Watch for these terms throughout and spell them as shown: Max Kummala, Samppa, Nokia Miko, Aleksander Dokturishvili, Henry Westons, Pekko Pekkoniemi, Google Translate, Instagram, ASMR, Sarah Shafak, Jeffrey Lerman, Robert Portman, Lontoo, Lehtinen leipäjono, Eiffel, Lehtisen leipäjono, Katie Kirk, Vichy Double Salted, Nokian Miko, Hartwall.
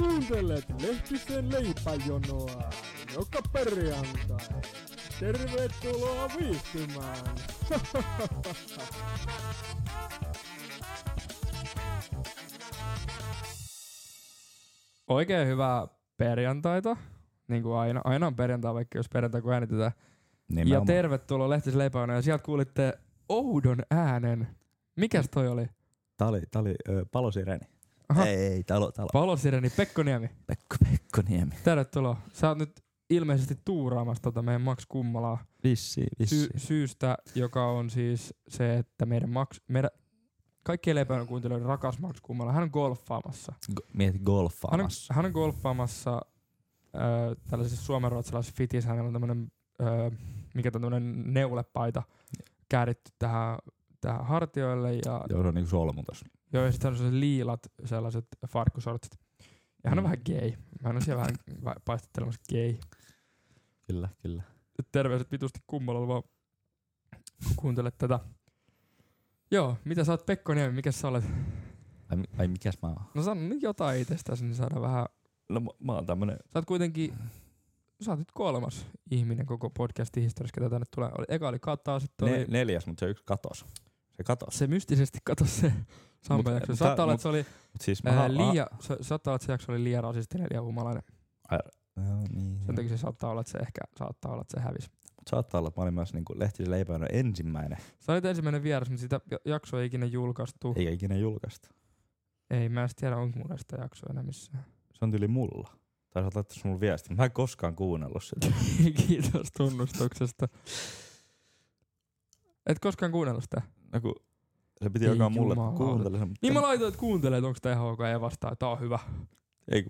Kuuntelet Lehtisen leipäjonoa joka perjantai. Tervetuloa viihtymään! Oikein hyvää perjantaita. Niin kuin aina on perjantai, vaikka jos perjantai kun äänitetään. Nimenomaan. Ja tervetuloa Lehtisen leipäjonoa. Ja sieltä kuulitte oudon äänen. Mikäs toi oli? Tää oli palosireni. Aha. Ei, talo. Palosireni, Pekkoniemi. Pekkoniemi. Tervetuloa. Sä oot nyt ilmeisesti tuuraamassa meidän Max Kummalaa. Vissiin. Syystä, joka on siis se, että meidän kaikkien leipäjonon kuuntelijoiden rakas Max Kummala, hän on golffaamassa. Golffaamassa. Hän on golffaamassa tällaisessa suomenruotsalaisessa fitissä. Hänellä on tämmönen, tämmönen neulepaita kääritty tähän hartioille. Ja joo, se on niinku solmu tossa. Joo, ja sitten on liilat sellaiset farkkusortsit. Ja hän on vähän gay. Mä on siellä vähän paistattelemassa gay. Kyllä. Terveiset vitusti Kummalalle vaan, kun kuuntelet tätä. Joo, mitä sä oot Pekkoniemi, mikäs sä olet? Ai mikäs mä oon? No sano nyt jotain itsestäsi, niin saadaan vähän... No mä oon tämmönen... Sä oot nyt 3. ihminen koko podcastin historiassa, ketä tänne tulee. Eka oli Kataa, sitten oli... 4. mutta se yksi katosi. Se mystisesti katosi se Samppajaksen. Saattaa olla, että se jakso oli liian rasistinen, liian humalainen. Sen takia se saattaa olla, että se hävisi. Saattaa olla, että mä olin myös niin Lehtisen leipäjonon ensimmäinen. Sä olit ensimmäinen vieras, mutta sitä jaksoa ei ikinä julkaistu. Eikä ikinä julkaistu. Ei, mä en tiedä, onko mulla sitä jaksoa enää missään. Se on tyyli mulla. Tai sä oot laittanut mulle viestin. Mä en koskaan kuunnellut sitä. Kiitos tunnustuksesta. Et koskaan kuunnellut sitä? No kun se piti joka mulle kuuntele sen. Niin mä laitoin, että kuuntele, että onks tää ihan ok, ei vastaa, tää on hyvä. Ei,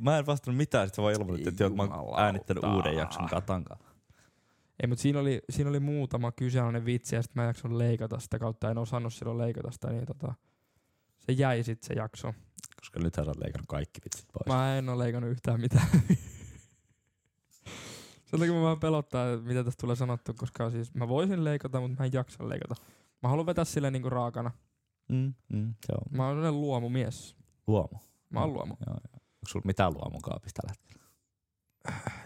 mä en vastannut mitään, sit sä vaan ilmoitit, että mä oon äänittänyt uuden jakson Katankaan. Ei, mut siinä oli muutama kyseenalainen vitsi, ja sit mä en jakson leikata sitä kautta, en osannut silloin leikata sitä, niin se jäi sit se jakso. Koska nythän sä oot leikannut kaikki vitsit pois. Mä en oo leikannut yhtään mitään. Sen takia mä vähän pelottaa, mitä tästä tulee sanottu, koska siis mä voisin leikata, mutta mä en jaksa leikata. Mä haluan vetää silleen niinku raakana. Mä oon sellainen luomumies. Luomu? Mä oon luomu. Joo. Onko sulla mitään luomun kaapista tällä hetkellä?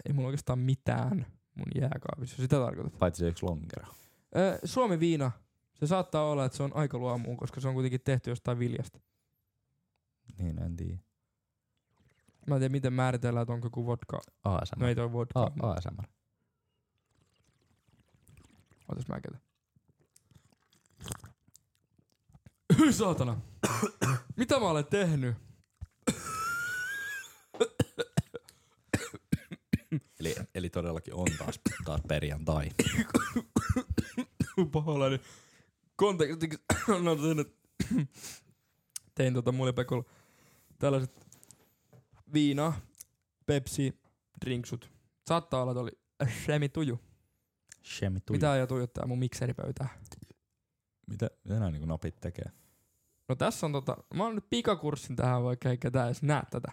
Ei mulla oikeastaan mitään mun jääkaapissa. Sitä tarkoitat. Paitsi se yksi lonkero. Suomi viina. Se saattaa olla, että se on aika luomuun, koska se on kuitenkin tehty jostain viljasta. Niin, en tiedä. Mä en tiedä, miten määritellään, että onko joku vodka. ASMR. No ei toi vodka. ASMR. Ootas mä ketä. Hyi saatana! Mitä mä olen tehnyt? Eli todellakin on taas perjantai. Pahoillani. Kontekstiksi annan sen, että tein mulle Pekolla tällaiset viina, Pepsi, drinksut. Saattaa olla, että oli Shemituju. Mitä ajaa tuijottaa mun mikseripöytää? Mitä nää niinku napit tekee? No tässä on mä oon nyt pikakurssin tähän, vaikka ei ketään edes näe tätä.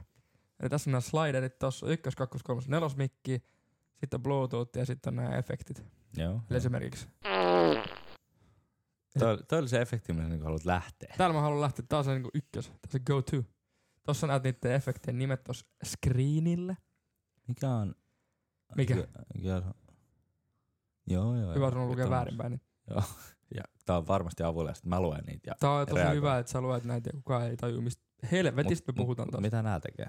Eli tässä on nää sliderit, tossa on 1, 2, 3, 4 mikki, sitten Bluetooth ja sitten on nää efektit. Joo. Eli esimerkiksi. Toi oli se efekti, millä sä niinku haluat lähteä. Täällä mä haluan lähteä, tää on se niinku 1, tää on se go to. Tossa näet niitten efektien nimet tossa screenille. Mikä? Joo. Hyvä, sun on lukea väärinpäin. Niin. Joo. Ja tää on varmasti avulias, että mä luen niitä ja tää on tosi hyvä, että sä luet näitä ja kukaan ei tajuu mistä helvetistä me puhutaan taas. Mitä nää tekee?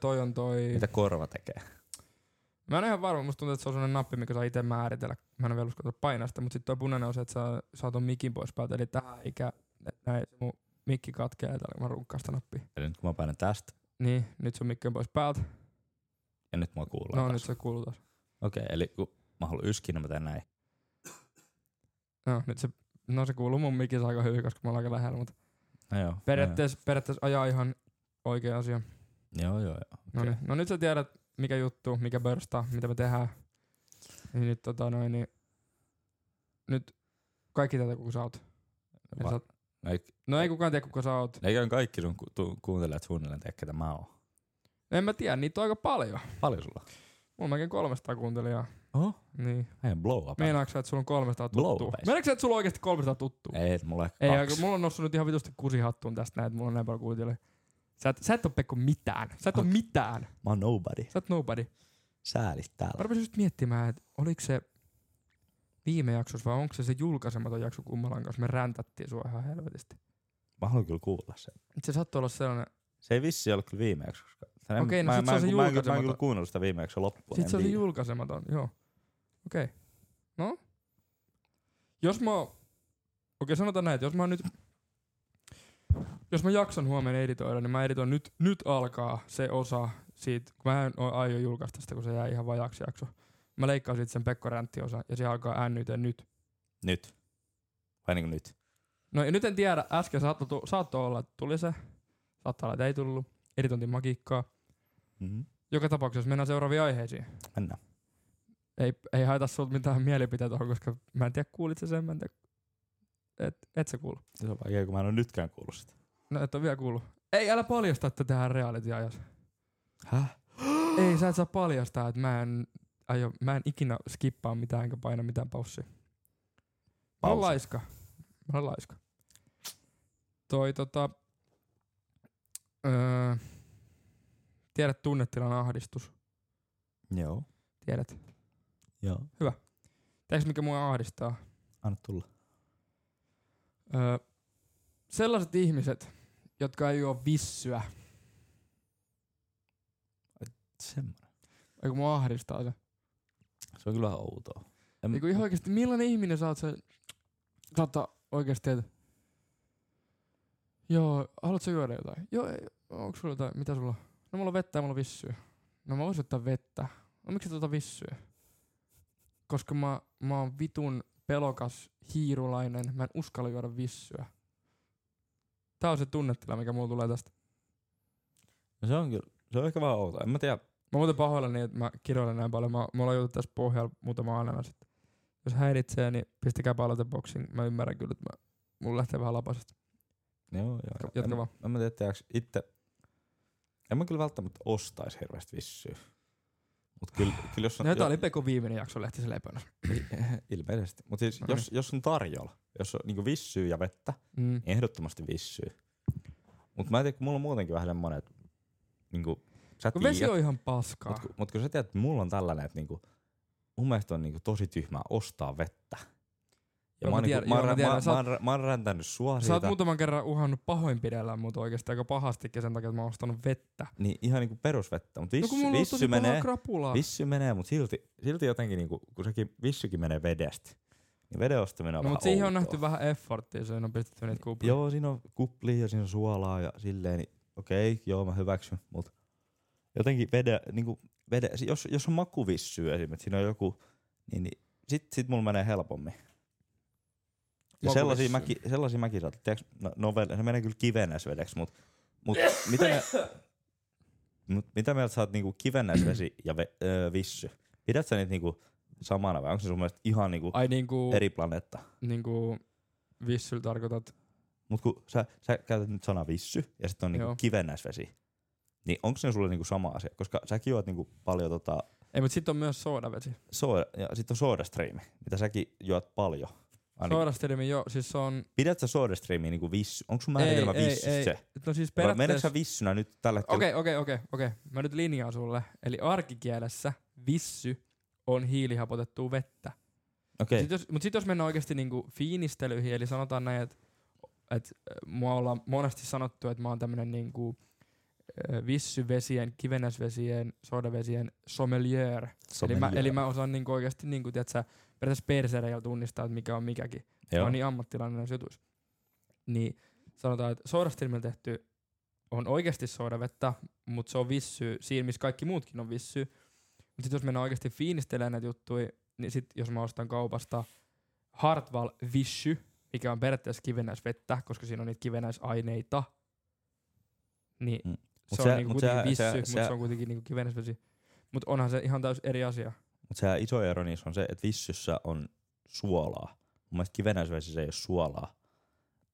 Toi on... Mitä korva tekee? Mä en ihan varma, musta tuntuu, että se on sellainen nappi, mikä saa ite määritellä. Mä en vielä uskota painaa sitä, mut sit toi punainen on se, että sä saat ton mikin pois päältä. Eli tähän ikä, että näin mun mikki katkeaa täällä, kun mä runkkaan sitä nappia. Eli nyt kun mä painan tästä. Niin, nyt sun mikki on pois päältä. Ja nyt mä kuullaan. No, nyt se kuuluu taas. Okei, eli kun mä haluan yskiä, mä teen näin. No, nyt se kuuluu mun mikin aika hyvin, koska mä oon aika lähellä, mutta no periaatteessa ajaa ihan oikea asia. Joo. Okay. No nyt sä tiedät, mikä juttu, mikä börsta, mitä me tehdään. Niin nyt nyt kaikki tätä kuka sä oot. No ei kukaan tiedä kuka sä oot. Eiköhän kaikki sun kuuntelijat suunnilleen tiedä ketä mä oon. En mä tiedä, niitä on aika paljon. Paljon sulla? Mulla on melkein 300 kuuntelijaa. Oho? Niin. Meidän blow up. Meinaatko sä, että sulla on 300 tuttua? Meinaatko sä, että sulla on oikeesti 300 tuttua? Ei, mulla on 2. Mulla on noussut nyt ihan vitusti kusihattuun tästä näin, että mulla on näin paljon kuuntelijaa. Sä et ole Pekko mitään. Sä et ole mitään. Mä oon nobody. Sä oot nobody. Säälit täällä. Mä rupesin just miettimään, että oliko se viime jaksossa vai onko se julkaisematon jakso Kummalan kanssa. Me räntättiin sua ihan helvetisti. Mä haluan kyllä kuulla sen. Se saattoi olla sellainen... Se ei vissiin ollut kyllä viime jaksossa. Okei, no sit se on se julkaisematon. Mä en kyllä kuunnellut sitä viime jaksoa loppuun. Sit se on se julkaisematon, joo. Okei. No? Jos mä... Okei, sanotaan näin, että jos mä nyt... Jos mä jaksan huomenna editoida, niin mä editoin nyt alkaa se osa siitä, kun mä en aio julkaista sitä, kun se jää ihan vajaaksi jakso. Mä leikkaan siitä sen Pekko Räntti-osa ja se alkaa äännytä nyt. Nyt? Vai niin kuin nyt? No nyt en tiedä, äsken saattoi olla, että tuli se, saattaa olla, että ei tullut, editointin magiikkaa. Mm-hmm. Joka tapauksessa mennään seuraaviin aiheisiin. Mennään. Ei haeta sulta mitään mielipiteitä tuohon, koska mä en tiedä kuulit sä sen, mä en tiedä. Et sä kuulu. Se on vaikea, kun mä en ole nytkään kuullut sitä. No et ole vielä kuullut. Ei, älä paljasta tähän reality-ajassa. Häh? Ei, sä et saa paljastaa, että mä en ikinä skippaa mitään enkä paina mitään paussia. Mä oon laiska. Tiedät tunnetilan ahdistus. Joo. Tiedät? Joo. Hyvä. Tiedätkö mikä mua ahdistaa? Anna tulla. Sellaiset ihmiset, jotka ei oo vissyä. Semmoinen. Eiku mua ahdistaa se. Se on kyllä outoa. Eiku ihan oikeesti, millainen ihminen sä oot se... Saattaa oikeesti, että... Joo, haluat sä juoda jotain? Joo, ei, onks sulla jotain? Mitä sulla on? No mulla on vettä ja mulla on vissyä. No mä voisin ottaa vettä. No miksi sä tuota vissyä? Koska mä oon vitun... Pelokas, hiirulainen, mä en uskalla juoda vissyä. Tää on se tunnetila, mikä mulla tulee tästä. No se on ehkä vähän outoa, en mä tiedä. Mä muuten pahoilla niin, että mä kirjoilen näin paljon. Me ollaan joutu tässä pohjalla muutama aina sitten. Jos häiritsee, niin pistäkää palauteboksiin. Mä ymmärrän kyllä, että mulla lähtee vähän lapasesta. Joo. Jatka vaan. En mä tiedä, tehdäänkö itse. En mä kyllä välttämättä ostais hirveästi vissyä. Mut kyllä jos on, no, tämä oli Pekon viimeinen jakso Lehtisen leipäjono. Ilmeisesti. Mutta siis, jos on tarjolla, jos on niinku vissyä ja vettä, niin ehdottomasti vissyä. Mutta mä en tiedä, kun mulla on muutenkin vähän semmoinen, että niinku, sä tiedät. Vesi on ihan paskaa. Mutta kun sä tiedät, että mulla on tällainen, että niinku, mun mielestä on niinku tosi tyhmää ostaa vettä. Ja mä oon räntännyt sua siitä. Sä oot muutaman kerran uhannut pahoinpidellä mut oikeesti aika pahastikin sen takia, että mä oon ostanut vettä. Niin ihan niinku perusvettä, mut vissy menee, mut silti jotenkin niinku, kun sekin vissykin menee vedestä. Niin veden ostaminen on vähän outoa. Mut siihen on nähty vähän efforttia, se on pistetty niitä kuplia. Joo, siinä on kuplia ja siinä on suolaa ja silleen, niin okei, joo mä hyväksyn, mut jotenkin vede, jos on makuvissyä esimerkiksi, siinä on joku, niin sit mulla menee helpommin. Ja sellaisia mäkin saattaa. Tiedätkö, se menee kyllä kivennäisvedeksi, mutta mitä mieltä sä oot niinku kivennäisvesi ja vissy? Pidät sä niitä niinku samana vai onko se sun mielestä ihan niinku eri planeetta? Niinku vissyllä tarkoitat? Mut kun sä käytät nyt sana vissy ja sit on niinku kivennäisvesi, niin onko se sulle niinku sama asia? Koska säkin oot niinku paljon Ei, mut sit on myös soodavesi. Ja sit on soodastriimi, mitä säkin juot paljon. Soodastriimi, joo, siis se on... Pidätkö soodastriimiä niinku vissu? Onko sun määritelmä vissu se? No siis periaatteessa... Meneekö sä vissuna nyt tällä hetkellä? Okei. Mä nyt linjaan sulle. Eli arkikielessä vissy on hiilihapotettua vettä. Okei. Okay. Mutta sit jos mennään oikeesti niinku fiinistelyihin, eli sanotaan näin, että et mua ollaan monesti sanottu, että mä oon tämmönen niinku vissyvesien, kivennäisvesien, soodavesien sommelier. Eli mä osaan niinku oikeesti niinku, tiiätsä, periaatteessa persereillä tunnistaa, että mikä on mikäkin. Joo. Mä oon niin ammattilainen näissä jutuissa. Niin sanotaan, että soodastriimillä tehty on oikeasti soodavettä, mutta se on vissyä siinä, missä kaikki muutkin on vissyä. Mutta sit jos mennään oikeasti fiinistelemään näitä juttuja, niin sit jos mä ostan kaupasta Hartwall Vichy, mikä on periaatteessa kivennäisvettä, koska siinä on niitä kivennäisaineita, niin se on niinku kuitenkin vissyä, mutta se on kuitenkin niinku kivennäisvesi. Mutta onhan se ihan täys eri asia. Mutta se iso ero niissä on se, että vissyssä on suolaa. Mun mielestä kivennäisvesissä ei ole suolaa.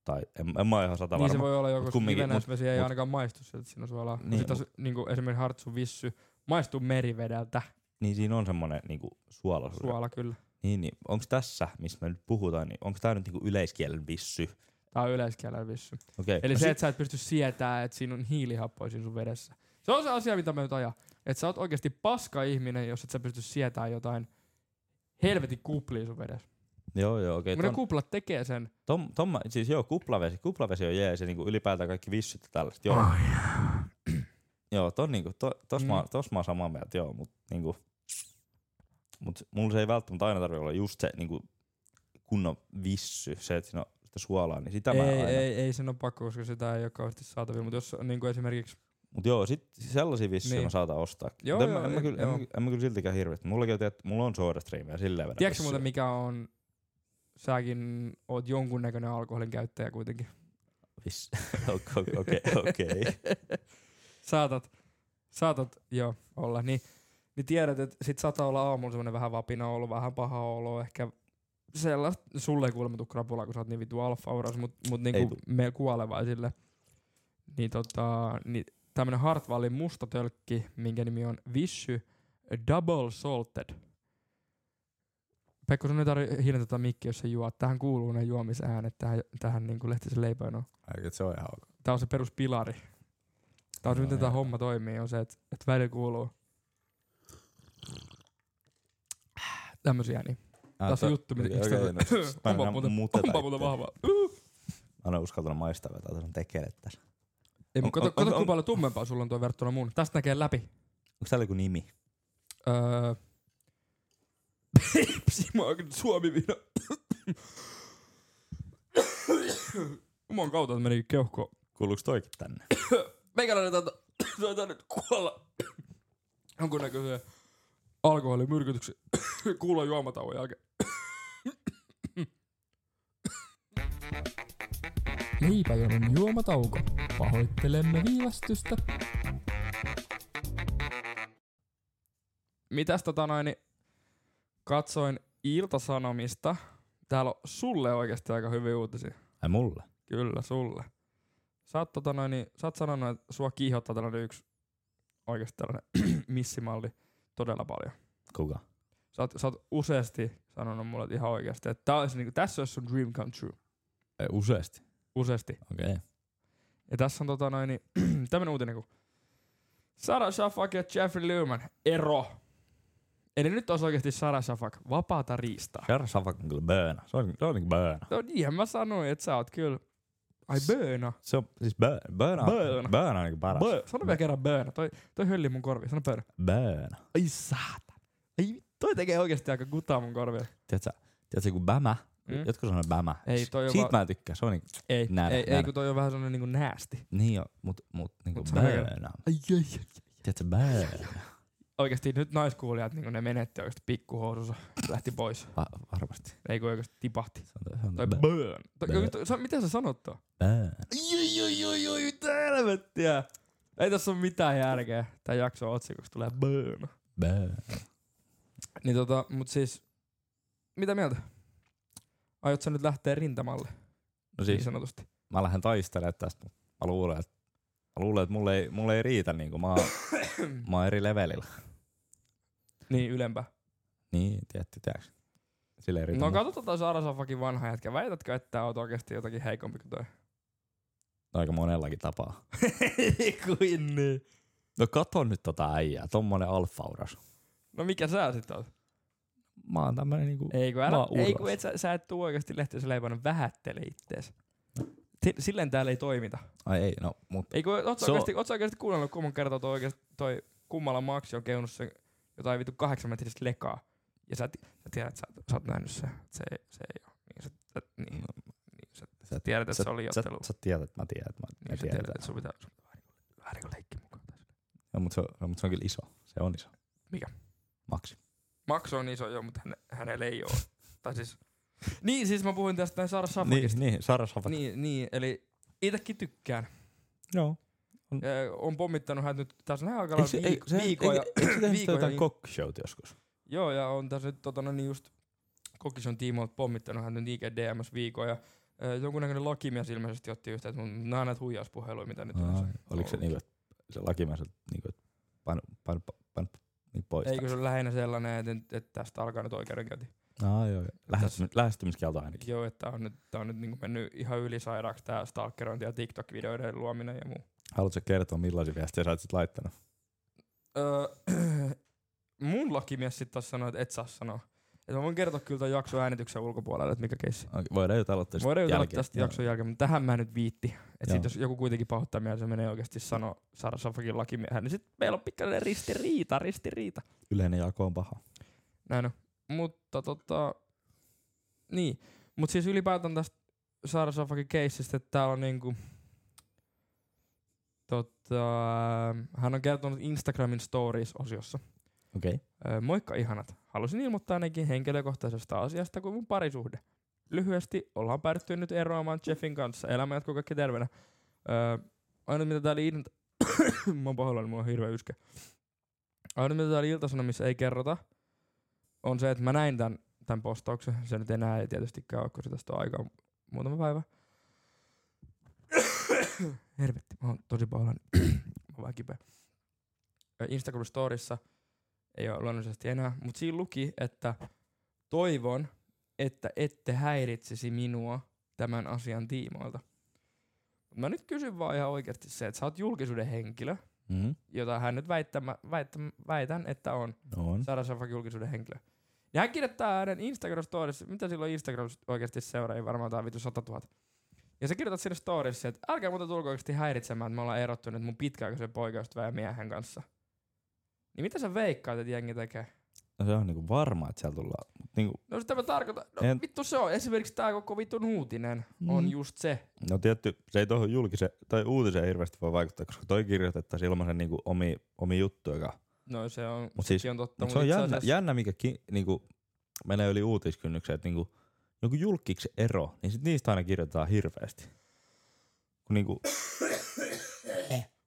Tai en mä ihan sata varma. Niin se voi olla joku, koska kivennäisvesi ei ainakaan maistu sieltä, että siinä on suolaa. Niin, sitten taas niinku esimerkiksi Hartsun vissy maistuu merivedeltä. Niin siinä on semmonen niinku suolaisuus. Suola kyllä. Niin. Onks tässä, mistä me nyt puhutaan, niin onks tää nyt niinku yleiskielen vissy? Tämä on yleiskielellä vissy. Okay. Eli no se, että sä et pysty sietämään, että siinä on hiilihappoja siinä sun vedessä. Se on se asia, mitä mä nyt ajan. Että sä oot oikeasti paska ihminen, jos et sä pysty sietämään jotain helvetin kuplia sun vedessä. Joo, okei. Okay. Ne kuplat tekee sen. Siis joo, kuplavesi on jees ja niinku ylipäätään kaikki vissyt ja tällaiset. Joo. Oh, yeah. Joo, tos mä oon samaa mieltä, joo, mut niinku... Mut mulla se ei välttämättä aina tarvitse olla just se niinku kunnon vissy, se että siinä on sitä suolaa, niin sitä ei, mä aina... Ei sen oo pakko, koska sitä ei oo kauheasti saatavilla, mut jos niinku esimerkiksi... Mut joo, sit sellaisia vissyjä niin. Mä saatan ostaa. En mä kyllä siltikään hirveästi. Mulla on soodastriimiä silleen vedä. Tiedätkö muuten mikä on... Säkin oot jonkunnäköinen alkoholin käyttäjä kuitenkin. Okei. Saatat jo olla. Niin tiedät, että sit saattaa olla aamulla semmonen vähän vapina olo, vähän paha olo, ehkä sellaista. Sulle ei kuulemma tuu krapulaa, kun sä oot niin vitu alfa-uras, mut niinku meillä kuolevaisille. Niin tämmönen Hartwallin musta tölkki, minkä nimi on Vichy Double Salted. Pekko, sun ei tarvitse hiljentää tätä mikkiä, jos sä juot. Tähän kuuluu ne juomisäänet tähän niin Lehtisen leipäjonoon. Se on ihan ok. Tää on se peruspilari. Tää on se, miten tää homma toimii, on se, että välillä kuuluu tämmösiä niin. Tässä on juttu, mitä... Onpa muuta vahvaa. Mä en uskaltanut maistaa vielä, tässä on tekelet tässä. Ei, mutta kato kuinka paljon tummempaa sulla on tuo verrattuna mun. Tästä näkee läpi. Onks täällä joku nimi? Suomi-vino. Jumalan kautta, että meni keuhkoon. Kuuluuks toikin tänne? Meikäläinen taitaa nyt kuolla. Onko näköiseen alkoholimyrkytyksen kuulon juomatauon jälkeen? Leipäjonon juomatauko. Pahoittelemme viivästystä. Mitäs katsoin Ilta-Sanomista. Täällä on sulle oikeesti aika hyviä uutisia. Ai mulle? Kyllä, sulle. Sä oot sanonut, että sua kiihottaa tällainen yksi oikeesti tällainen missimalli todella paljon. Kuka? Sä oot useasti sanonut mulle ihan oikeesti, että tässä olisi sun dream come true. Useasti? Useasti. Okei. Okay. Ja tässä on tämmönen uutinen kuin Sarah Shafak ja Jeffrey Lerman ero. Eli nyt on oikeesti Sarah Shafak, vapaata riistaa. Sarah Shafak on kyllä böönä. Se on niin böönä. No niinhän mä sanoin, että sä oot kyllä... Ai böönä. Se on siis böönä. Böönä on niinku paras. Sano vielä kerran böönä. Toi hölli mun korviin. Sano böönä. Böönä. Ai saatan. Ai, toi tekee oikeesti aika kutaa mun korviin. Tiedätkö kun bämä? Jotkut sanoo bämä. Ei, toi on siitä mä tykkään. Se on niinku... Ei, kun toi on vähän sellanen niinku näästi. Niin joo, mut niinku böönä. Ai. Tiedätkö böönä? Oikeesti nyt naiskuulijat niinku ne menetti oikeesti pikkuhousunsa, lähti pois. Varmasti. Ei kun oikeesti tipahti. Se on burn. Miten sä sanot tuo? Burn. Joi, mitä helvettiä. Ei tässä ole mitään järkeä. Tää jakso otsikoksi tulee burn. Burn. Niin mut siis, mitä mieltä? Aiot sä nyt lähtee rintamalle? No siis, niin sanotusti. Mä lähden taistelemaan tästä. Mä luulen, että mulle ei riitä niinku mä oon eri levelillä. Niin ylempää. Niin, tiedätkö. Sille ei riitä. No katsotaan toi Sarah Shafakin vanha jätkä. Väitätkö, että oot oikeesti jotakin heikompi kuin toi? Aika monellakin tapaa. Kuin niin. No kato nyt äijää, tommonen alfauras. No mikä sä sit oot? Mä oon tämmönen niinku... Ei kun et sä et tuu oikeesti Lehtisen leipäjonon vähättele ittees. Silleen täällä ei toimita. Ai ei, no, mutta... Eikö, oot sä oikeesti kuunnellut, kun mun kertoo toi Kummala Maxi on keunut sen jotain vittu 8-metristä lekaa. Ja sä tiedät, että sä oot nähnyt sen. Se ei oo. Sä tiedät, että se oli jottelu. Sä tiedät, että mä tiedän, että mä tiedän. Sä tiedät, että sun pitää vähän niinku leikki mukaan tässä. No, mutta se on kyllä iso. Se on iso. Mikä? Maxi. Maxi on iso, joo, mutta hänellä ei oo. Tai siis... Niin, siis mä puhuin tästä Sarah Shafakista. Niin, Sarah Shafak. Niin, eli itekin tykkään. Joo. No. On pommittanut hänet nyt tässä näin aikalailla viikoja. Eikö se tehnyt jotain kokkishowt joskus? Joo, ja on tässä nyt just kokkishowt tiimoilta pommittanut hänet nyt IGDMS viikoja. Jonkunnäköinen lakimies ilmeisesti otti yhteyttä, mutta nämä on näitä huijauspuheluja, mitä nyt on. Oliko se niinku, että se lakimies painu pois? Eikö se ole lähinnä sellainen, että tästä alkaa nyt oikeudenkäynti? Joo. Lähestymiskielto ainakin. Joo, että tää on nyt niin kuin mennyt ihan ylisairaaksi tää stalkerointi ja TikTok-videoiden luominen ja muu. Haluatko kertoa, millaisia viestejä sä oot sit laittanut? Mun lakimies sit taas sanoi, että et saa sanoa. Et mä voin kertoa kyllä tämän jakson äänityksen ulkopuolella, että mikä keissi. Okay, voidaan jutella tästä jälkeen. Jakson jälkeen, mutta tähän mä nyt viitti. Että sit jos joku kuitenkin pahoittaa mieltä, se menee oikeasti sanoa Sarah Shafakin lakimiehen, niin sit meillä on pikkainen ristiriita. Yleinen jako on paha. Näin on. Mutta niin. Mut siis ylipäätään tästä Sarah Shafakin keissistä, että täällä on niinku... hän on kertonut Instagramin stories-osiossa. Okei. Okay. Moikka ihanat. Halusin ilmoittaa ainakin henkilökohtaisesta asiasta kuin mun parisuhde. Lyhyesti ollaan päädytty nyt eroamaan Jeffin kanssa. Elämä jatkuu kaikki terveenä. Ainut mitä täällä mä oon pahoillani, mulla on hirveä yskä. Ainut mitä täällä Ilta-Sanomissa ei kerrota on se, että mä näin tän postauksen. Se nyt enää ei tietystikään ole, kun se tästä on aikaa muutama päivä. Hervetti, mä oon tosi pahoillani. Mä oon vähän kipeä. Instagram storissa ei ole luonnollisesti enää, mutta siinä luki, että toivon, että ette häiritsisi minua tämän asian tiimoilta. Mä nyt kysyn vaan ihan oikeasti se, että sä oot julkisuuden henkilö, jota hän nyt väitän, että on. Sarah Shafak julkisuuden henkilö. Ja hän kirjoittaa hänen Instagram-storissa, mitä silloin Instagram oikeasti seuraa, ei varmaan tää vittu 100 000. Ja sä kirjoitat siinä storissa, että älkää muuta tulko oikeasti häiritsemään, että me ollaan erottuneet mun pitkäaikaisen poikaystävän miehen kanssa. Niin mitä sä veikkaat, että jengi tekee? No se on niinku varmaa, että siellä tullaan. Niinku no sitä mä tarkoitan. No vittu se on. Esimerkiksi tää koko vitun uutinen on just se. No tietty, se ei tohon julkiseen tai uutiseen hirveästi voi vaikuttaa, koska toi kirjoitettaisiin ilman sen niinku omi juttujakaan. No se on, siis, on totta. Se on jännä mikä niinku menee yli uutiskynnykseen, että niinku joku julkiksi ero, niin sit niistä aina kirjoitetaan hirveästi. Kun niinku,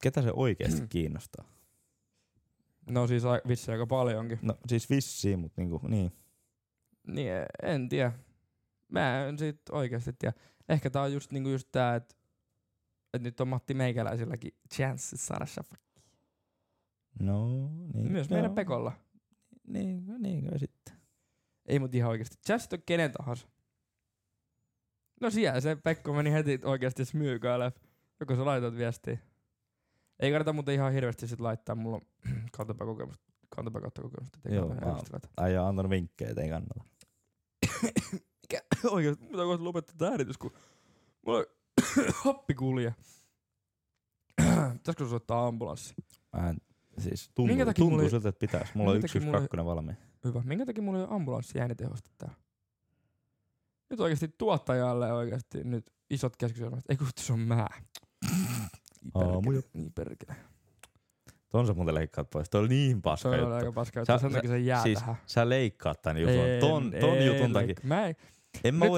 ketä se oikeesti kiinnostaa? No siis vissiin aika paljonkin. No siis vissiin, mut niinku niin. Niin, en tiedä. Mä en sit oikeesti tiedä. Ehkä tää on just niinku just tää, et nyt on Matti Meikäläisilläkin chanssit saada Shafakia. No niin. Myös meidän Pekolla. Niin kai sitten. Ei mut ihan oikeesti. Chanssit on kenen tahansa. No siellä se Pekko meni heti oikeesti smyykäilä. Joko sä laitat viestiä? Ei kannata muuten ihan hirveästi sit laittaa, mulla on kantapää kautta kokemusta. Joo, mä oon antanut vinkkejä, et ei kannata. Mikä? Oikeesti, mitä kohta lopettaa tää äänitys, kun mulla on happi kulje. Pitäisikö sun soittaa ambulanssi? Siis tuntuu siltä, että pitäis. Mulla on 112 valmiin. Hyvä. Minkä takia mulla ei ole ambulanssi äänitehosta tää? Nyt oikeesti tuottajalle oikeesti nyt isot käskyselmat. Ei kun se on mä. Aamuja. Niin perkele. Ton sä muuten leikkaat pois. Toi oli niin paska juttu. Toi oli aika paska juttu. Sen takia se jää siis tähän. Sä leikkaat tän jutun. Ton jutun takia. En mä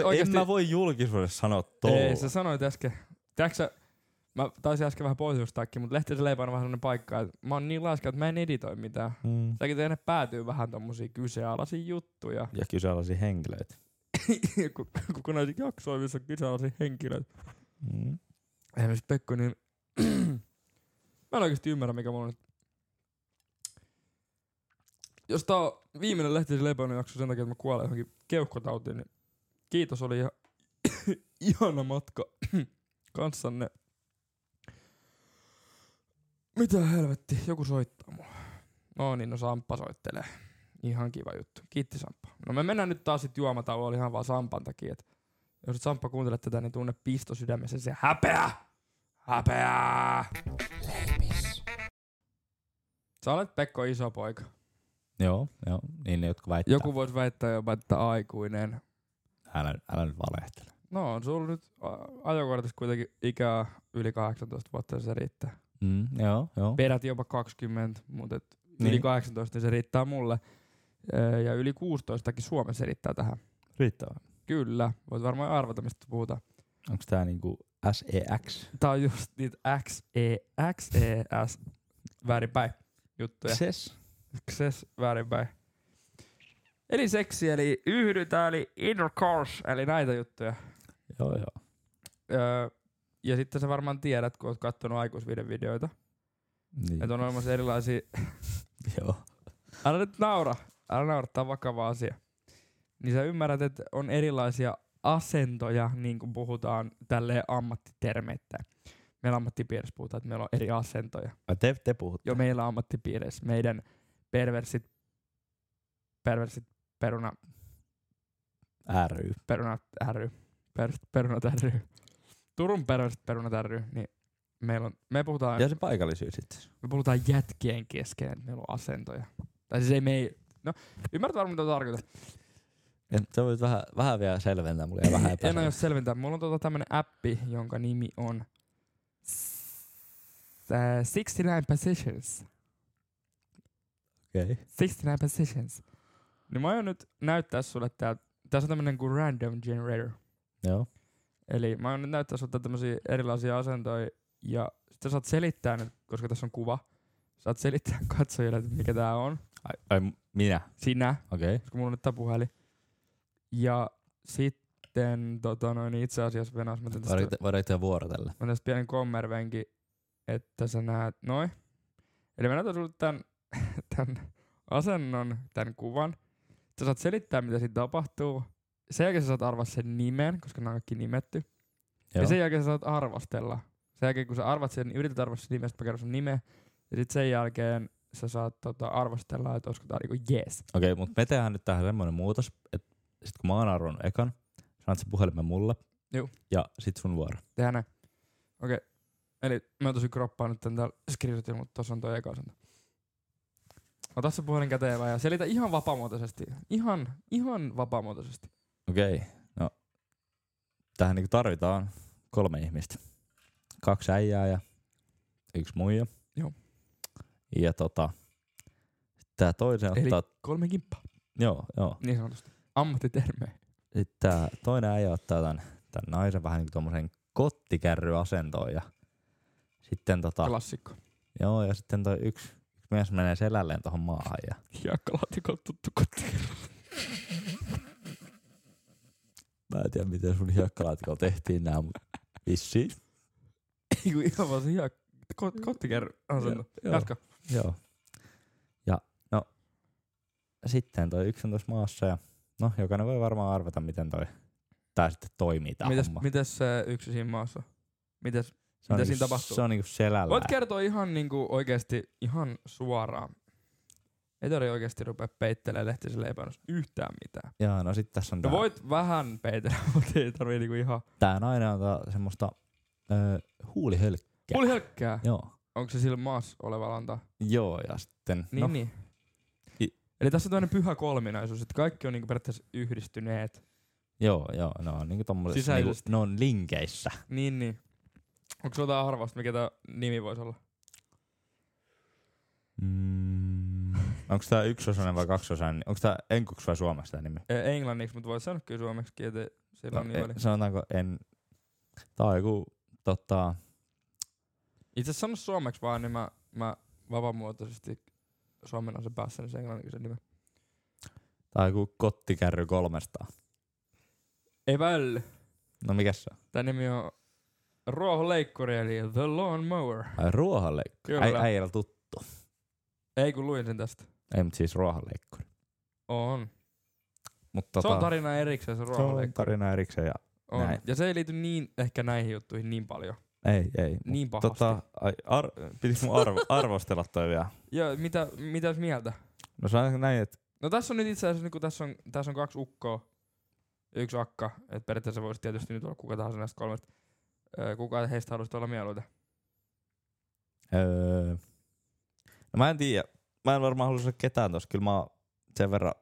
voi julkisuudessa sanoa tolla. Ei, sä sanoit äsken. Tiedätkö mä taisin äsken vähän poisustaakin, mutta Lehtisen leipäjono on vähän sellainen paikka, että mä oon niin laiska, että mä en editoi mitään. Säkin teille päätyy vähän tommosia kyseenalaisia juttuja. Ja kyseenalaisia henkilöitä. Kun näisin jaksoin, missä on kyseenalaisia henkilöitä. Esimerkiksi Pekko, niin mä en oikeesti ymmärrä, mikä mulla on nyt. Jos tää on viimeinen Lehtisen leipäjonon jakso sen takia, että mä kuolen johonkin keuhkotautiin, niin kiitos, oli ihan ihana matka kanssanne. Mitä helvetti, joku soittaa mulle. No niin, no Samppa soittelee. Ihan kiva juttu. Kiitti Samppa. No me mennään nyt taas sit juomatauolle ihan vaan Sampan takia, että jos et Samppa kuuntelet tätä, niin tunne pisto sydämessä se häpeää! Leipis. Sä olet Pekko iso poika. Joo, niin ne jotka väittää. Joku vois väittää jopa, että aikuinen. Älä nyt valehtele. No on sulla nyt ajokortissa kuitenkin ikää yli 18 vuotta, niin se riittää. Joo. Perät jopa 20, mutta yli 18 niin se riittää mulle. Ja yli 16kin Suomessa riittää tähän. Riittää. Kyllä, voit varmaan arvata, mistä puhutaan. Onks tää niinku SEX? Tää on just niitä XES väärinpäin juttuja. XES väärinpäin. Eli seksi, eli yhdytä, eli intercourse, eli näitä juttuja. Joo. Ja sitten sä varmaan tiedät, kun oot kattonut aikuisvideoita. Niin. Että on olemassa erilaisia... Joo. Älä nyt naura. Älä naura, tää on vakava asia. niin sä ymmärrät, että on erilaisia asentoja, niin kuin puhutaan tälleen ammattitermeitä. Meillä ammattipiirissä puhutaan, että meillä on eri asentoja. Te puhutte. Joo, meillä ammattipiirissä. Meidän perversit peruna... ry. Perunat ry. Perunat ry. Turun perversit perunat ry. Niin meillä on, me puhutaan... Ja se paikallisyys sitten. Me puhutaan jätkien kesken, että meillä on asentoja. Tai siis ei me ei... No, ymmärrät varmaan, mitä tarkoitan. Sä voit vähän vielä selventää mulle ja vähän epäselvää. En ole selventää. Mulla on tämmönen appi, jonka nimi on 69 Positions. Okei. Okay. 69 Positions. Niin mä aion nyt näyttää sulle täältä. Tässä on tämmönen kuin random generator. Joo. Eli mä aion nyt näyttää sulle tämmösiä erilaisia asentoja. Ja sitten saat selittää nyt, koska tässä on kuva. Saat selittää katsojille, että mikä tää on. Ai minä? Sinä. Okei. Okay. Koska mulla on nyt tapuhäli. Ja sitten itse asiassa Venäas... Voidaan tehdä vuorotelle. Mä tästä pienen kommervenkin, että sä näet noin. Eli mä näytän sulle tän asennon, tän kuvan. Sä saat selittää, mitä siinä tapahtuu. Sen jälkeen sä saat arvaa sen nimen, koska nämä on kaikki nimetty. Joo. Ja sen jälkeen sä saat arvostella. Sen jälkeen kun sä arvat sen, niin yrität arvaa sen nimestä, mä kerron sun nimen. Ja sit sen jälkeen sä saat arvostella, että olisiko tää niinku jees. Okei, mut me tehdään nyt tähän semmoinen muutos, että sit kun mä oon arvonnut ekan, sä annat sen puhelimen mulle. Juu. Ja sit sun vuoro. Tehdään näin. Okei. Eli mä tosi kroppaan nyt tän täällä skrisotin, mutta tossa on toi eka asento. Ota se puhelin käteen ja selitä ihan vapaamuotoisesti. Ihan vapaamuotoisesti. Okei. No. Tähän niinku tarvitaan 3 ihmistä. 2 äijää ja 1 muija. Joo. Ja tää toisen eli ottaa... 3 kimppaa. Joo. Niin sanotusti. Ammattitermejä. Sitten tää toinen äijä ottaa tän naisen vähän niinku tommoseen kottikärryasentoon ja sitten klassikko. Joo, ja sitten toi yksi mies menee selälleen tohon maahan ja... Hiekkalaatikon tuttu kottikärry. Mä en tiedä miten sun hiekkalaatikolla tehtiin nää, mut vissiin. Eiku ihan vaan se kottikärryasento. Jatka. Joo. Ja no... Sitten toi yksi on tossa maassa ja... No, jokainen voi varmaan arvata, miten tää sitten toimii tää homma. Mites se yksi siinä maassa? Mites siinä tapahtuu? Se on niinku selällä. Voit kertoa ihan niinku oikeesti ihan suoraan. Ei tarvitse oikeesti rupea peittelemään Lehtisen leipäjonosta yhtään mitään. Joo, no sit tässä on tää. No voit vähän peitellä, mut ei tarvii niinku ihan. Tää nainen on semmoista huulihölkkää. Huulihölkkää? Joo. Onko se sillä maassa oleva lanta? Joo, ja sitten... Niin. Eli tässä on tämmöinen pyhä kolminaisuus, että kaikki on niinku periaatteessa yhdistyneet. Joo, ne on niinku tommoset, ne on linkeissä. Niin. Onko sulla tää arvausta, mikä tää nimi voisi olla? Onko tää yksiosainen vai kaksiosainen? Onko tää enkuksi vai suomeksi tää nimi? Englanniksi, mutta voit sanoa kyllä suomeksikin, että sillä on niin väliä. Sanotaanko en... Tää on joku Itse asiassa sano suomeksi vaan, niin mä vapaamuotoisesti... Suomen on se päässä, niin se englanninkyisen nimen. Tää on joku kottikärry 300. Ei välly. No mikäs se on? Tää nimi on ruohonleikkuri, eli The Lawnmower. Ai ruohonleikkuri? Äijällä tuttu. Ei kun luin sen tästä. Ei, mutta siis ruohonleikkuri. On. Mut se on tarina erikseen se ruohonleikkuri. Se on tarina erikseen ja on. Näin. Ja se ei liity niin, ehkä näihin juttuihin niin paljon. Ei. Niin pahasti. Pitikö mun arvostella toi vielä? Joo, mitäs mieltä? No saanko näin, että... No tässä on nyt itse asiassa, kun tässä on 2 ukkoa, 1 akka, että periaatteessa voisi tietysti nyt olla kuka tahansa näistä 3. Kuka heistä haluaisi olla mieluita? No mä en tiedä. Mä en varmaan halua ketään tossa. Kyllä mä oon sen verran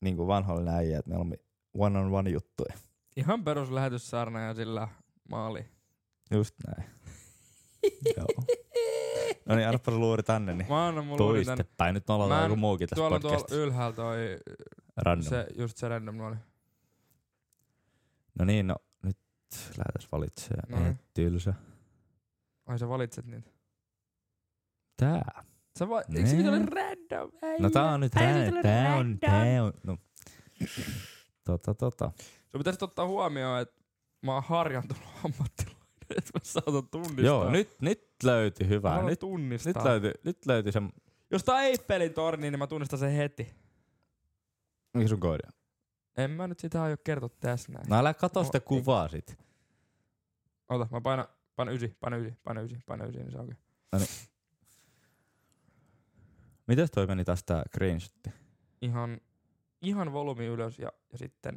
niin vanhollinen äijä, että meillä on one-on-one juttuja. Ihan peruslähetyssaarna ja sillä maali. Just näin. Joo. No niin, annapa se luuri tänne, niin toistepäin. Nyt me ollaan joku muukin tässä podcastissa. Tuolla ylhäällä toi random. Se random oli. No niin, no nyt lähdetään valitsemaan. No. Ei tylsä. Ai sä valitset niitä? Tää. Eikö se ole random? Äijä. No tää on nyt random. Tää on. No. Se pitäis ottaa huomioon, että mä oon harjantunut ammattilainen. Et mä saatan tunnistaa. Joo, nyt löytyi hyvää. Mä tunnistaa. Nyt löytyi sen... Jos tää on Eiffel-torni, niin mä tunnistan sen heti. Mikä sun koodi on? En mä nyt sitä aio kertoa tässä näin. No älä katso sitä kuvaa sit. Ota, mä paina ysi, niin se onkin. No niin. Mites toi meni tästä screenshotti? Ihan volyymi ylös ja sitten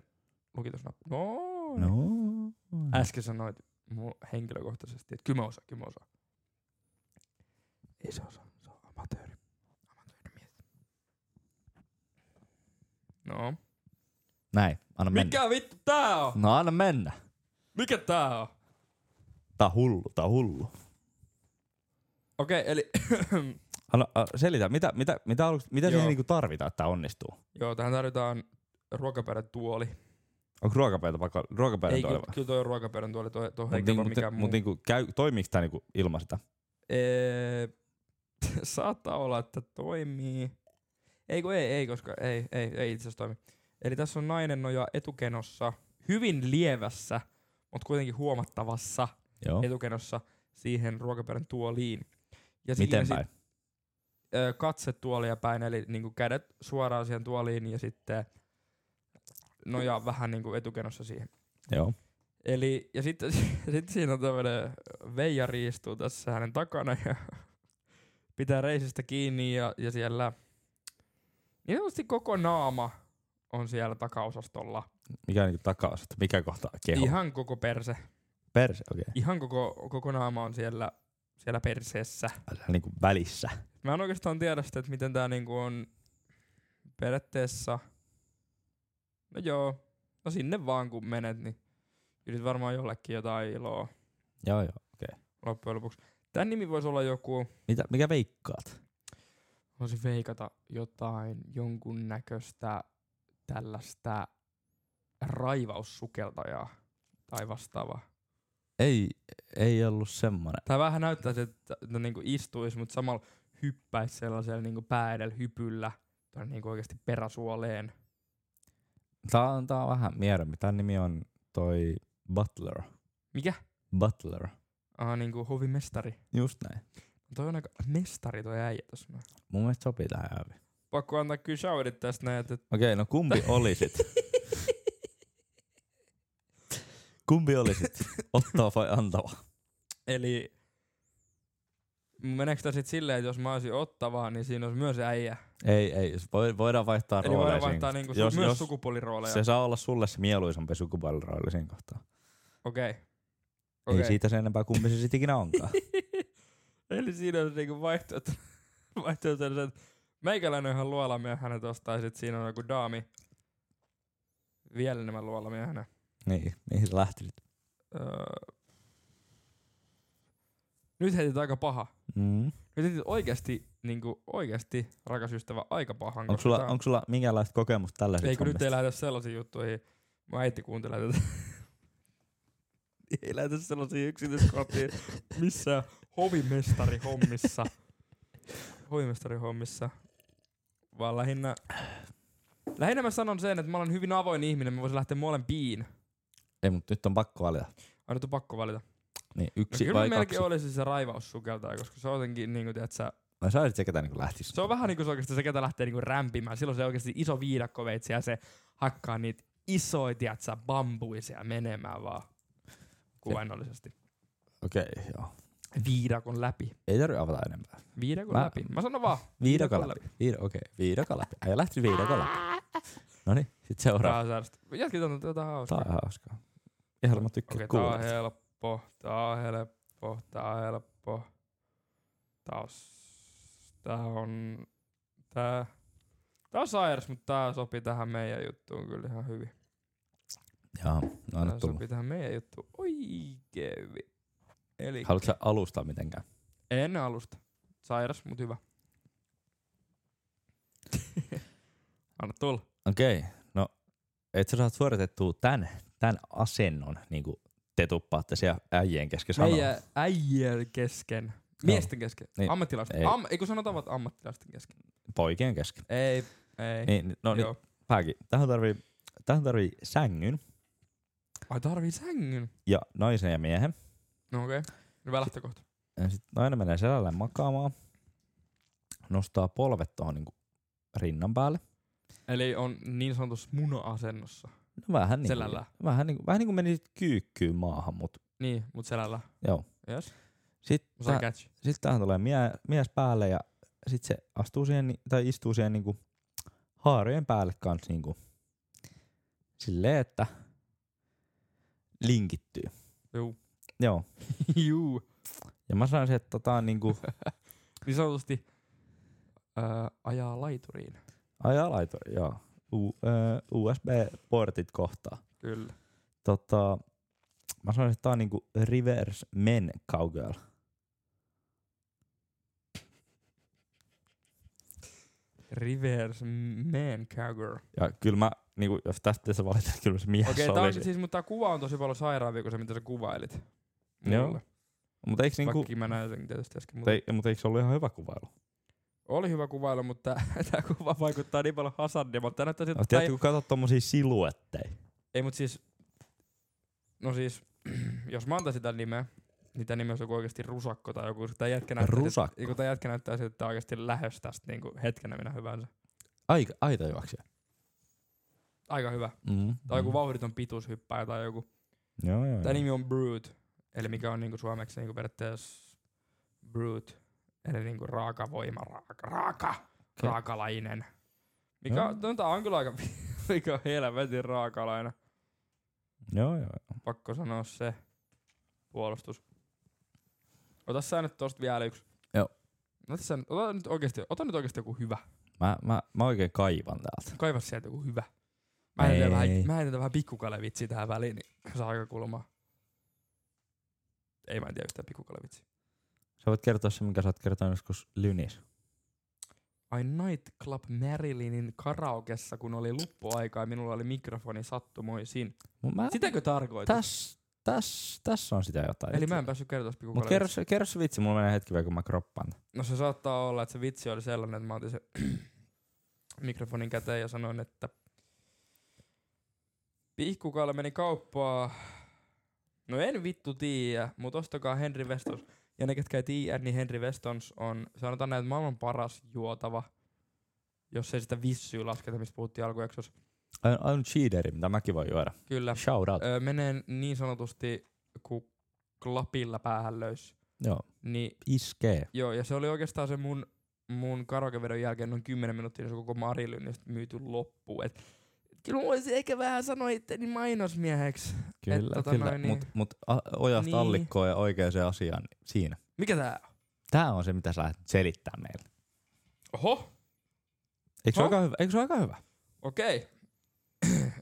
lukitusnappi. No. Äsken sanoit mun henkilökohtaisesti, että kyllä mä osaan. Ei se osaa, se on amatööri. No. Näin, anna mennä. Mikä vittu tää on? No anna mennä. Mikä tää on? Tää on hullu. Okei, eli... anna, selitä, mitä siihen niinku tarvitaan, että tää onnistuu? Joo, tähän tarvitaan ruokapöydäntuoli. Onko ruokapöydäntuoli? Ei, kyllä toi on ruokapöydäntuoli. Toimiiko tää niinku ilman sitä? Saattaa olla, että toimii. Ei, koska ei itse asiassa toimi. Eli tässä on nainen nojaa etukenossa, hyvin lievässä, mutta kuitenkin huomattavassa etukenossa siihen ruokapöydän tuoliin. Ja miten päin? Katse tuolia päin, eli niinku kädet suoraan siihen tuoliin ja sitten nojaa vähän niinku etukenossa siihen. Joo. Eli, ja sitten sit siinä on tämmönen veijari istuu tässä hänen takana ja pitää reisistä kiinni ja siellä... Niin tietysti koko naama on siellä takaosastolla. Mikä on niin takaosasto? Mikä kohta keho? Ihan koko perse. Perse, okei. Okay. Ihan koko naama on siellä perseessä. Niin kuin välissä. Mä en oikeastaan tiedä sitä, että miten tää niin on periaatteessa. No joo. No sinne vaan kun menet, niin yrit varmaan jollekin jotain iloa. Joo, okei. Okay. Loppujen lopuksi. Tän nimi voisi olla joku... Mikä veikkaat? Voisin veikata jotain jonkun näköistä tällaista raivaussukeltajaa tai vastaavaa. Ei ollut semmoinen. Tää vähän näyttäisi, että no, niinku istuisi, mutta samalla hyppäisi sellaisella niinku pää edellä hypyllä tuonne niinku oikeasti peräsuoleen. Tää on vähän mierempi. Tän nimi on toi Butler. Mikä? Butler. Niinku hovimestari. Just näin. Toi on aika mestari toi äijä tossa. Mun mielestä sopii tähän äijä. Pakko antaa kyllä shoutit tästä näet. Okei, no kumpi olisit? Kumpi olisit? Ottaa vai antava? Eli meneekö tää sit silleen, että jos mä olisin ottavaa, niin siinä olisi myös äijä? Ei. Voidaan vaihtaa rooleja. Eli voidaan vaihtaa niinku myös sukupuolirooleja. Se saa olla sulle se mieluisampi sukupuolirooli siinä kohtaa. Okei. Ei siitä sen enempää kumpi se sit ikinä onkaan. Eli siinä on niinku vaihtoehto sellaiset, että meikäläinen on ihan luolamiehänä tosta, ja sit siinä on joku daami vielä enemmän luolamiehänä. Niin sä lähtisit. Nyt heitit aika paha. Mm. Nyt heitit oikeesti, rakas ystävä, aika pahan. Onko sulla minkäänlaista kokemusta tällaisesta? Eikö nyt ei lähdetä sellaisiin juttuihin. Mä äiti kuuntelee tätä. Ei lähdetä sellaisiin yksityiskohtiin missään. Hovimestari hommissa. Vaan lähinnä mä sanon sen, että mä olen hyvin avoin ihminen. Mä voisin lähteä molempiin. Ei, mutta nyt on pakko valita. Nyt on pakko valita. Niin, yksi vai kaksi. Kyllä melkein olisi se raivaussukeltaja, koska se on jotenkin niinku, tiedät sä... Mä saisit se, ketä niinku lähtisi. Se on vähän niinku se oikeesti se, ketä lähtee niinku rämpimään. Silloin se oikeesti iso viidakkoveitsi ja se hakkaa niitä isoja, tiedät sä, bambuisia menemään vaan kuvainnollisesti. Okei, joo. Viidakon läpi. Ei tarvitse avata enempää. Viidakon läpi. Mä sanon vaan. Viidakon läpi. Viidakon läpi. Ai lähti viidakon läpi. Noniin, sit seuraa. Jatketaan tätä hauskaa. Tää on hauskaa. Ihan mä tykkään kuulla. Okei, tää on helppo. Tää on sairas, mutta tää sopii tähän meidän juttuun kyllä ihan hyvin. Jaa, no anna tulla. Tää sopii tähän meidän juttuun oikein. Elikkä. Haluatko sä alustaa mitenkään? En alusta. Sairas, mut hyvä. Anna tulla. Okei. No, et sä saat suoritettua tän asennon, niinku te tuppaatte siellä äijien kesken sanoa. Äijien kesken. Miesten kesken. Niin. Ammattilaisten. Eiku sanotaan vaan ammattilaisten kesken. Poikien kesken. Ei. Niin, no joo. Niin, pääkin. Tähän tarvii sängyn. Ai tarvii sängyn? Ja naisen ja miehen. No okei, hyvä lähtökohta. Sitten nainen menee selälleen makaamaan, nostaa polvet tuohon niinku rinnan päälle. Eli on niin sanotusti muno-asennossa. No vähän niin. Selällä. Vähän niin kuin menisit kyykkyyn maahan, mut. Niin, mut selällä. Joo. Yes. Sitten tähän tulee mies päälle ja sit se astuu siihen, tai istuu siihen niinku haarojen päälle kans niinku silleen, että linkittyy. Joo. Juu. Ja mä sanoisin, että on niinku niin sanotusti ajaa laituriin. Ajaa laituriin, joo. USB-portit kohtaa. Kyllä. Mä sanoisin, että tää on niinku reverse men cowgirl. Reverse men cowgirl. Ja kyllä mä, niinku, jos tästä pitäisi valita, kyllä se mies oli. Okei, siis, mutta tää kuva on tosi paljon sairaampi kuin se, mitä sä kuvailit. Joo. Mutta eiks niinku... Vaikki mä näytän tietysti äsken. Mutta eiks ollut ihan hyvä kuvailu? Oli hyvä kuvailu, mutta tää kuva vaikuttaa niin paljon hazardia. Mutta näyttää siltä... No tiedätkö, kun katsot tommosia siluetteja? Ei, mut siis... No siis, jos mä antaisin tän nimeä, niin tän nimi olisi joku oikeesti rusakko tai joku... Tää jätkä näyttää siltä, että tää oikeesti lähes tästä niinku hetkenä minä hyvänsä. Aitajuoksija. Aika hyvä. Tai joku vauhditon pituushyppääjä tai joku... Joo. Tää nimi on Brute. Eli mikä on niinku suomeksi niinku periaatteessa brute, eli niinku raakalainen. Mikä tää on kyllä aika mikä helvetin raakalainen. Joo. Pakko sanoa se puolustus. Ota sä nyt tosta vielä yksi. Joo. Ota nyt oikeesti joku hyvä. Mä oikein kaivan täältä. Kaiva sieltä joku hyvä. Mä heitän vähän pikkukalevitsi tähän väliin, niin saa aikakulmaa. Ei mä en tiedä yhtään pikkukalevitsi. Sä voit kertoa se, minkä sä oot kertonut joskus Lynis. Ai Nightclub Marilynin karaokessa, kun oli luppuaika ja minulla oli mikrofoni sattumoisin. Sitäkö tarkoitat? Tässä on sitä jotain. Eli mä en päässyt kertoa pikkukalevitsi. Kerro se vitsi, mulla menee hetki vielä, kun mä kroppaan. No se saattaa olla, että se vitsi oli sellainen, että mä otin se mikrofonin käteen ja sanoin, että Pihkukala meni kauppaa. No en vittu tiiä, mut ostakaa Henry Westons. Ja ne ketkä ei tiiä, niin Henry Westons on, sanotaan näin, että maailman paras juotava, jos ei sitä vissyä lasketa, mistä puhuttiin alkujaksossa. Aion cheateri, mitä mäkin voi juoda. Kyllä. Shout out. Menee niin sanotusti, kun klapilla päähän löys. Joo. Niin, iskee. Joo, ja se oli oikeastaan se mun karaokevedon jälkeen noin 10 minuuttia, se koko Marilynistä myyty loppuun. Kyllä mä voisin ehkä vähän sanoa itteni mainosmieheksi. Kyllä. Niin... Mutta ojasta niin. Allikkoon ja oikeaan asiaan niin siinä. Mikä tää on? Tää on se, mitä sä lähdet selittämään meille. Oho! Eikö se ole aika hyvä? Okei.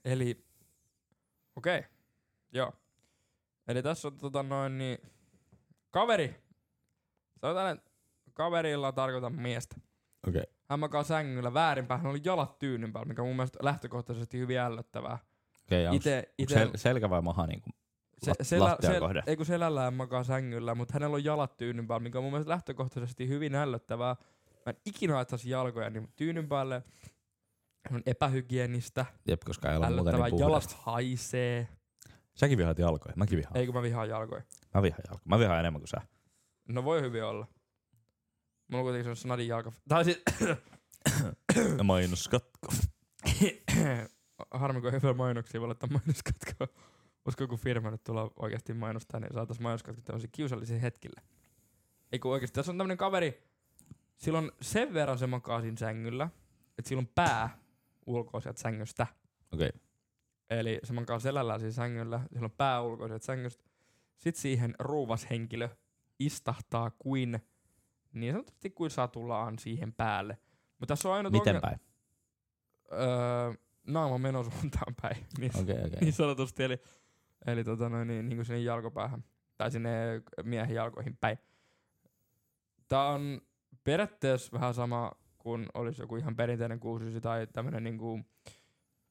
Eli... Okei. Joo. Eli tässä on niin... Kaveri! Sanotaan, että kaverilla tarkoitan miestä. Okei. Hän makaa sängyllä väärinpäin, hän oli jalat tyynyn päällä, mikä on mun mielestä lähtökohtaisesti hyvin ällöttävää. Okei, onko selkä vai maha niin kuin lattia kohden? Ei kun selällään makaa sängyllä, mutta hänellä on jalat tyynyn päällä, mikä on mun mielestä lähtökohtaisesti hyvin ällöttävää. Mä en ikinä laittaisi jalkoja niin tyynyn päälle. Hän on epähygienistä. Jep, koska ei ole muuten niin jalat haisee. Säkin vihaat jalkoja, mäkin vihaan. Ei kun mä vihaan jalkoja. Mä vihaan enemmän kuin sä. No voi hyvin olla. Mulla on kuitenkin se Nadin jalka... Tai siis... mainoskatko. Harmi, kun ei ole mainoksia, voi laittaa mainoskatkoa. Olisiko kun firma nyt tulla oikeasti mainostaa, niin saataisiin mainoskatko tämmöisiä kiusallisia hetkille. Ei kun oikeasti. Tässä on tämmönen kaveri. Sillä on sen verran se makaa siinä sängyllä, että sillä on pää ulkoa sieltä sängystä. Okei. Okay. Eli se makaa selällään siinä sängyllä. Sillä on pää ulkoa sieltä sängystä. Sitten siihen rouvashenkilö istahtaa kuin... Niin sanotusti kuin satulaan siihen päälle. Mutta tässä on aina... Miten päin? Naama menon suuntaan päin. Okei. Niin sanotusti. Eli niin kuin sinne jalkopäähän. Tai sinne miehen jalkoihin päin. Tää on periaatteessa vähän sama kuin olisi joku ihan perinteinen 6-9 tai tämmönen niin kuin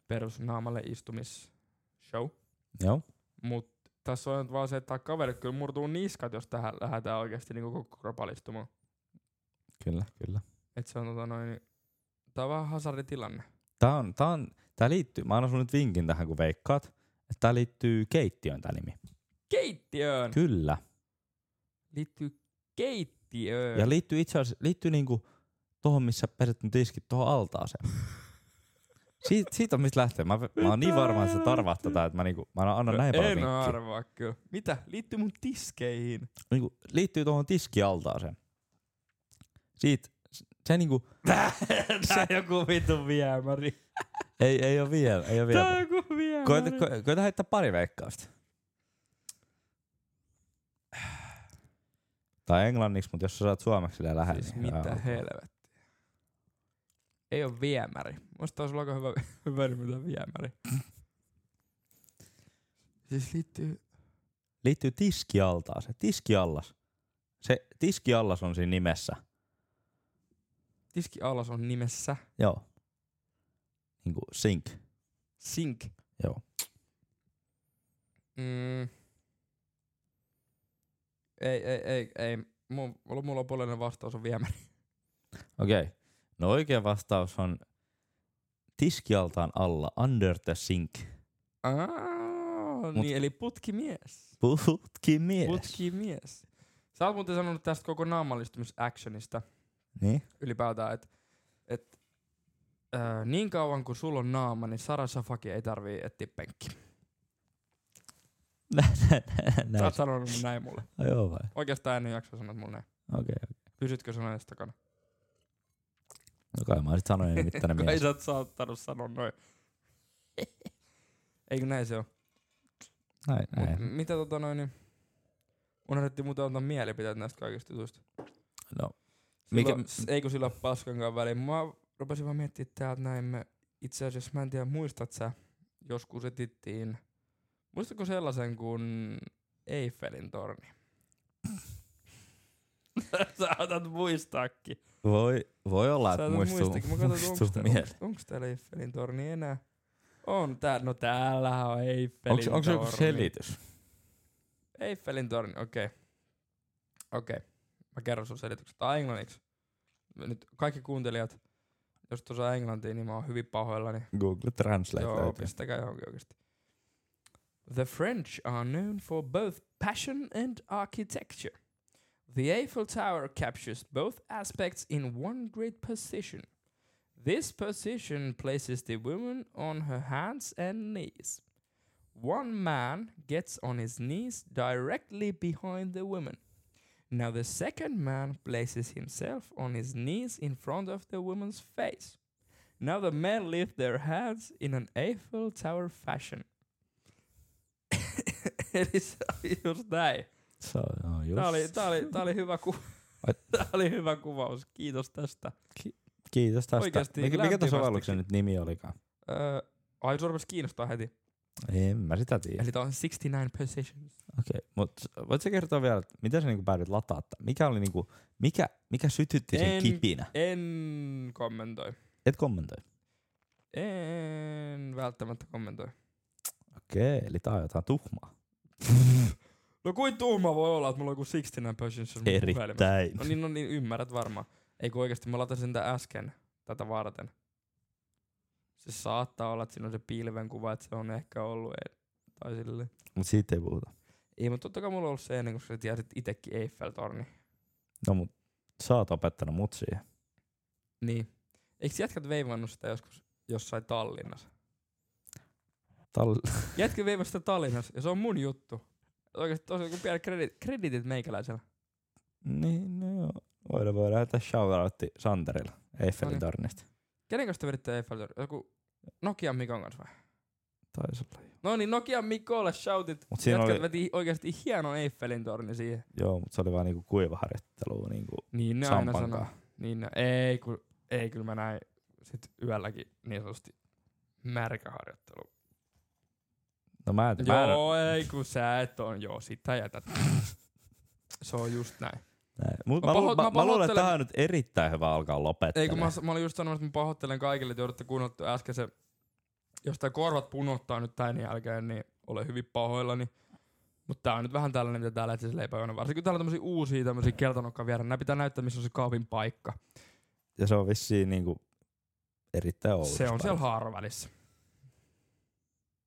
perusnaamalle istumisshow. Joo. Mut tässä on vaan se, että kaverit kyllä murtuu niskat, jos tähän lähdetään oikeesti niin koko kropalistumaan. Kyllä. Et se on tää on vähän hazarditilanne. Tää liittyy, mä annan sun nyt vinkin tähän kun veikkaat, että tää liittyy keittiöön tää nimi. Keittiöön? Kyllä. Liittyy keittiöön? Ja liittyy itse asiassa, liittyy niinku tohon missä peset nyt tiskit tohon altaaseen. Siitä on mistä lähtee. Mä oon niin varma, että sä tarvaat tätä, että mä annan näin paljon vinkkiä. En arvaa kyllä. Mitä? Liittyy mun tiskeihin. Niinku, liittyy tuohon tiskialtaaseen. Siitä se niinku... Tää on joku vitun viemäri. Ei oo vielä. Tää on joku viemäri. Koita heittää pari veikkausta. Tai englanniksi, mutta jos sä saat suomeksi sillä lähellä. Siis niin, mitä helvettiä. Ei oo viemäri. Musta olisi olla hyvä nimeltä viemäri. Siis liittyy tiskialtaaseen. Tiskiallas. Se tiskiallas on siinä nimessä. Tiskiallas on nimessä? Joo. Niinku sink. Sink? Joo. Ei. Mulla on puolinen vastaus on viemäri. Okei. Okay. No oikea vastaus on tiskialtaan alla, under the sink. Niin eli putkimies. Putkimies. Sä oot muuten sanonut tästä koko naamallistumisactionista. Niin? Ylipäätään, että niin kauan kun sulla on naama, niin Sarah Shafakia ei tarvii etsiä penkkiä. Sä oot sanonut näin mulle. Joo vai? Oikeastaan en jaksa sanoa mulle näin. Okei. Pysytkö sanoa edes takana? No kai mä oon sit sanoin nimittäinen mies. Kai sä oot saattanut sanoa noin. Eikö näin se oo? Näin. Mitä niin... Unohdettiin muuten antaa mielipiteet näistä kaikista jutuista. No. Eikö sillä ole paskankaan väliin? Mä rupesin vaan miettimään täältä näin. Itse asiassa mä en tiedä, muistat sä? Joskus etittiin... Muistatko sellaisen kuin Eiffelin torni? Sä otat muistaakin. Voi olla, että muistuu mieleen. Onks täällä Eiffelin torni enää? On täällä. No täällähän on Eiffelin torni. Onks joku selitys? Eiffelin torni, okei. Okei. Mä kerron sun selitykset. Tää on englanniksi. Nyt kaikki kuuntelijat, jos tuossa englantiin, niin mä oon hyvin pahoillani. Google Translate. Joo, pistäkää johonkin oikeesti. The French are known for both passion and architecture. The Eiffel Tower captures both aspects in one great position. This position places the woman on her hands and knees. One man gets on his knees directly behind the woman. Now the second man places himself on his knees in front of the woman's face. Now the men lift their hands in an Eiffel Tower fashion. Eli se oli just näin. Tää oli hyvä kuvaus. Kiitos tästä. Kiitos tästä. Oikeasti mikä tuon sovelluksen nyt nimi olikaan? Ai se rupesi kiinnostaa heti. En mä sitä tiedä. Eli tää on 69 positions. Okei, mut voit sä kertoa vielä, että miten sä niinku päädyt lataa? Mikä oli niinku, mikä sytytti sen kipinä? En kommentoi. Et kommentoi? En välttämättä kommentoi. Okei, eli tää on jotain tuhmaa. No kuin tuhma voi olla, että mulla on joku 69 positions. Erittäin. No niin, ymmärrät varmaan. Eikö oikeesti, mä latasin tää äsken tätä varten. Se saattaa olla, että siinä on se pilvenkuva, että se on ehkä ollut tai silleen. Mut siitä ei puhuta. Ei, mutta totta kai mulla on ollut se ennen, koska sä tiesit itekin Eiffel-torni. No mut sä oot opettanut mut siihen. Niin. Eiks jätkät veivannut sitä joskus jossain Tallinnassa? Jätkät veivannut sitä Tallinnassa ja se on mun juttu. Oikeesti tosiaan kun pieni kreditit meikäläisellä. Niin, no joo. Voidaan lähettää shoutoutti Santerilla Eiffelin tornista. Kenen kanssa te veditte Eiffel tornista? Joku Nokian Mikon kanssa vai? Taisi olla. No niin, Nokian Mikolle shoutit. Jätkät veti oikeesti hieno Eiffelin torni siihen. Joo, mutta se oli vaan niinku kuivaharjoittelua niinku Sampan kanssa. Niin, ei kyllä mä näin sit yölläkin niin sanotusti märkäharjoittelua. No ei kun sä et on, sitä jätät. Se on just näin. Mä luulen, että tää on nyt erittäin hyvä alkaa lopettaa. Ei kun mä olin just sanonut, että mä pahoittelen kaikille, että joudutte kuunnottu äsken se, jos tää korvat punottaa nyt tän jälkeen, niin ole hyvin pahoillani. Mut tää on nyt vähän tällainen, mitä täällä Lehtisen leipäjono. Varsinkin täällä on tämmösiä uusia tämmösiä keltanokkaan vieraan. Nää pitää näyttää, missä on se kaapin paikka. Ja se on vissiin niinku erittäin oudossa. Se on siellä Haaravälissä.